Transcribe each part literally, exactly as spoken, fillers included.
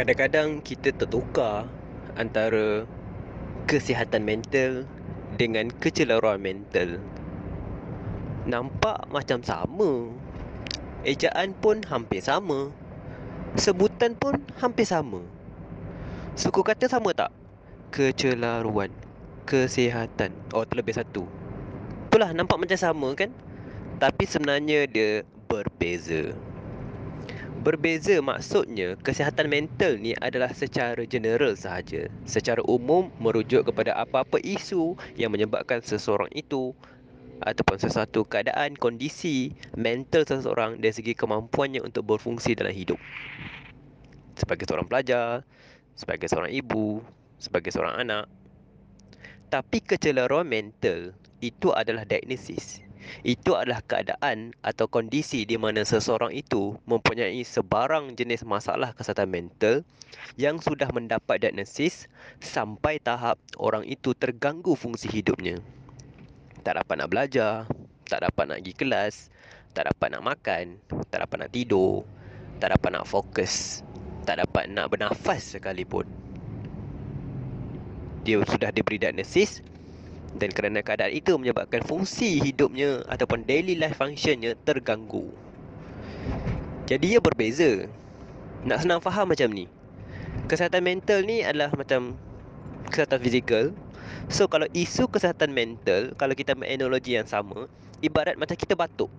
Kadang-kadang kita tertukar antara kesihatan mental dengan kecelaruan mental. Nampak macam sama, ejaan pun hampir sama, sebutan pun hampir sama. Suku kata sama tak? Kecelaruan, kesihatan, oh terlebih satu. Itulah, nampak macam sama kan? Tapi sebenarnya dia berbeza. Berbeza maksudnya kesihatan mental ni adalah secara general sahaja. Secara umum merujuk kepada apa-apa isu yang menyebabkan seseorang itu ataupun sesuatu keadaan, kondisi mental seseorang dari segi kemampuannya untuk berfungsi dalam hidup. Sebagai seorang pelajar, sebagai seorang ibu, sebagai seorang anak. Tapi kecelaruan mental itu adalah diagnosis. Itu adalah keadaan atau kondisi di mana seseorang itu mempunyai sebarang jenis masalah kesihatan mental yang sudah mendapat diagnosis sampai tahap orang itu terganggu fungsi hidupnya. Tak dapat nak belajar, tak dapat nak pergi kelas, tak dapat nak makan, tak dapat nak tidur, tak dapat nak fokus, tak dapat nak bernafas sekalipun. Dia sudah diberi diagnosis. Dan kerana keadaan itu menyebabkan fungsi hidupnya ataupun daily life functionnya terganggu. Jadi ia berbeza. Nak senang faham macam ni. Kesihatan mental ni adalah macam kesihatan fizikal. So kalau isu kesihatan mental, kalau kita ambil analogi yang sama, ibarat macam kita batuk.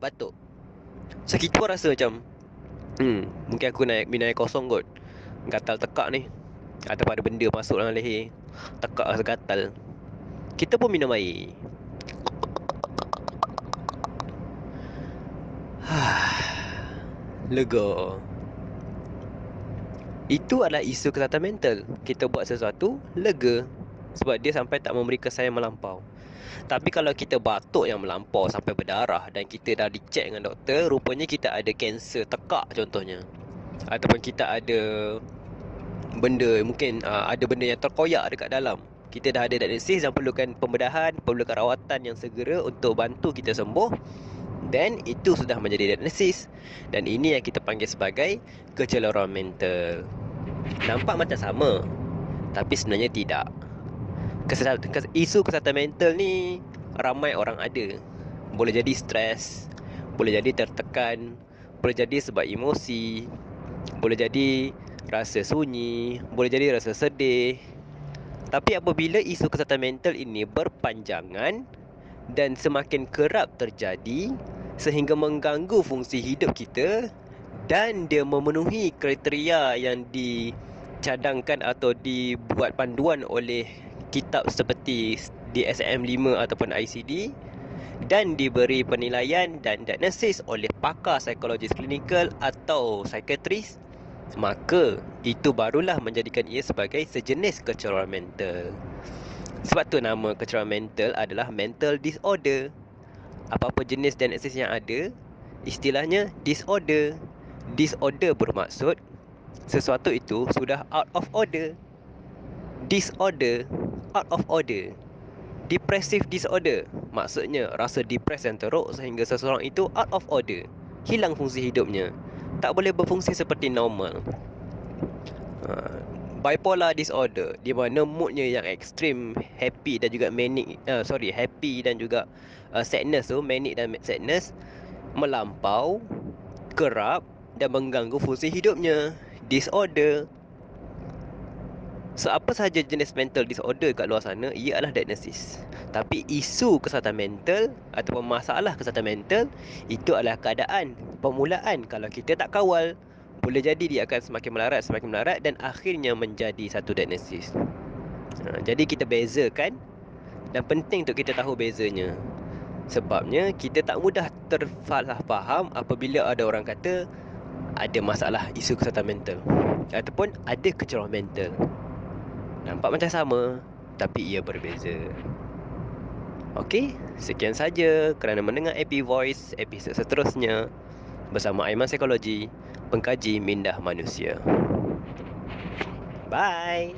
Batuk. So kita pun rasa macam Hmm mungkin aku naik minum air kosong kot, gatal tekak ni, atau ada benda masuk dalam leher, tekak rasa gatal. Kita pun minum air. Lega. Itu adalah isu kesihatan mental. Kita buat sesuatu lega sebab dia sampai tak memberi kesan yang melampau. Tapi kalau kita batuk yang melampau sampai berdarah dan kita dah dicek dengan doktor, rupanya kita ada kanser tekak contohnya. Ataupun kita ada benda, mungkin uh, ada benda yang terkoyak dekat dalam. Kita dah ada diagnosis dan perlukan pembedahan, perlukan rawatan yang segera untuk bantu kita sembuh. Then itu sudah menjadi diagnosis. Dan ini yang kita panggil sebagai kecelaruan mental. Nampak macam sama, tapi sebenarnya tidak. Kesihatan, kes, isu kesihatan mental ni ramai orang ada. Boleh jadi stres, boleh jadi tertekan, boleh jadi sebab emosi, boleh jadi rasa sunyi, boleh jadi rasa sedih. Tapi apabila isu kesihatan mental ini berpanjangan dan semakin kerap terjadi sehingga mengganggu fungsi hidup kita dan dia memenuhi kriteria yang dicadangkan atau dibuat panduan oleh kitab seperti D S M lima ataupun I C D, dan diberi penilaian dan diagnosis oleh pakar psikologis klinikal atau psikiatris, maka itu barulah menjadikan ia sebagai sejenis kecelaruan mental. Sebab tu nama kecelaruan mental adalah mental disorder. Apa-apa jenis diagnosis yang ada, istilahnya disorder. Disorder bermaksud sesuatu itu sudah out of order. Disorder, out of order. Depressive disorder maksudnya rasa depres yang teruk sehingga seseorang itu out of order, hilang fungsi hidupnya, tak boleh berfungsi seperti normal. uh, Bipolar disorder di mana moodnya yang ekstrim, happy dan juga manic, uh, sorry happy dan juga uh, sadness tu, manic dan sadness melampau, kerap dan mengganggu fungsi hidupnya. Disorder. So, apa sahaja jenis mental disorder kat luar sana, ia adalah diagnosis. Tapi isu kesihatan mental ataupun masalah kesihatan mental, itu adalah keadaan permulaan. Kalau kita tak kawal, boleh jadi dia akan semakin melarat, semakin melarat dan akhirnya menjadi satu diagnosis. ha, Jadi kita bezakan, dan penting untuk kita tahu bezanya. Sebabnya kita tak mudah tersalah faham apabila ada orang kata ada masalah isu kesihatan mental ataupun ada kecelaruan mental. Nampak macam sama, tapi ia berbeza. Okey, sekian saja kerana mendengar A P Voice episod seterusnya bersama Aiman Psikologi, pengkaji minda manusia. Bye.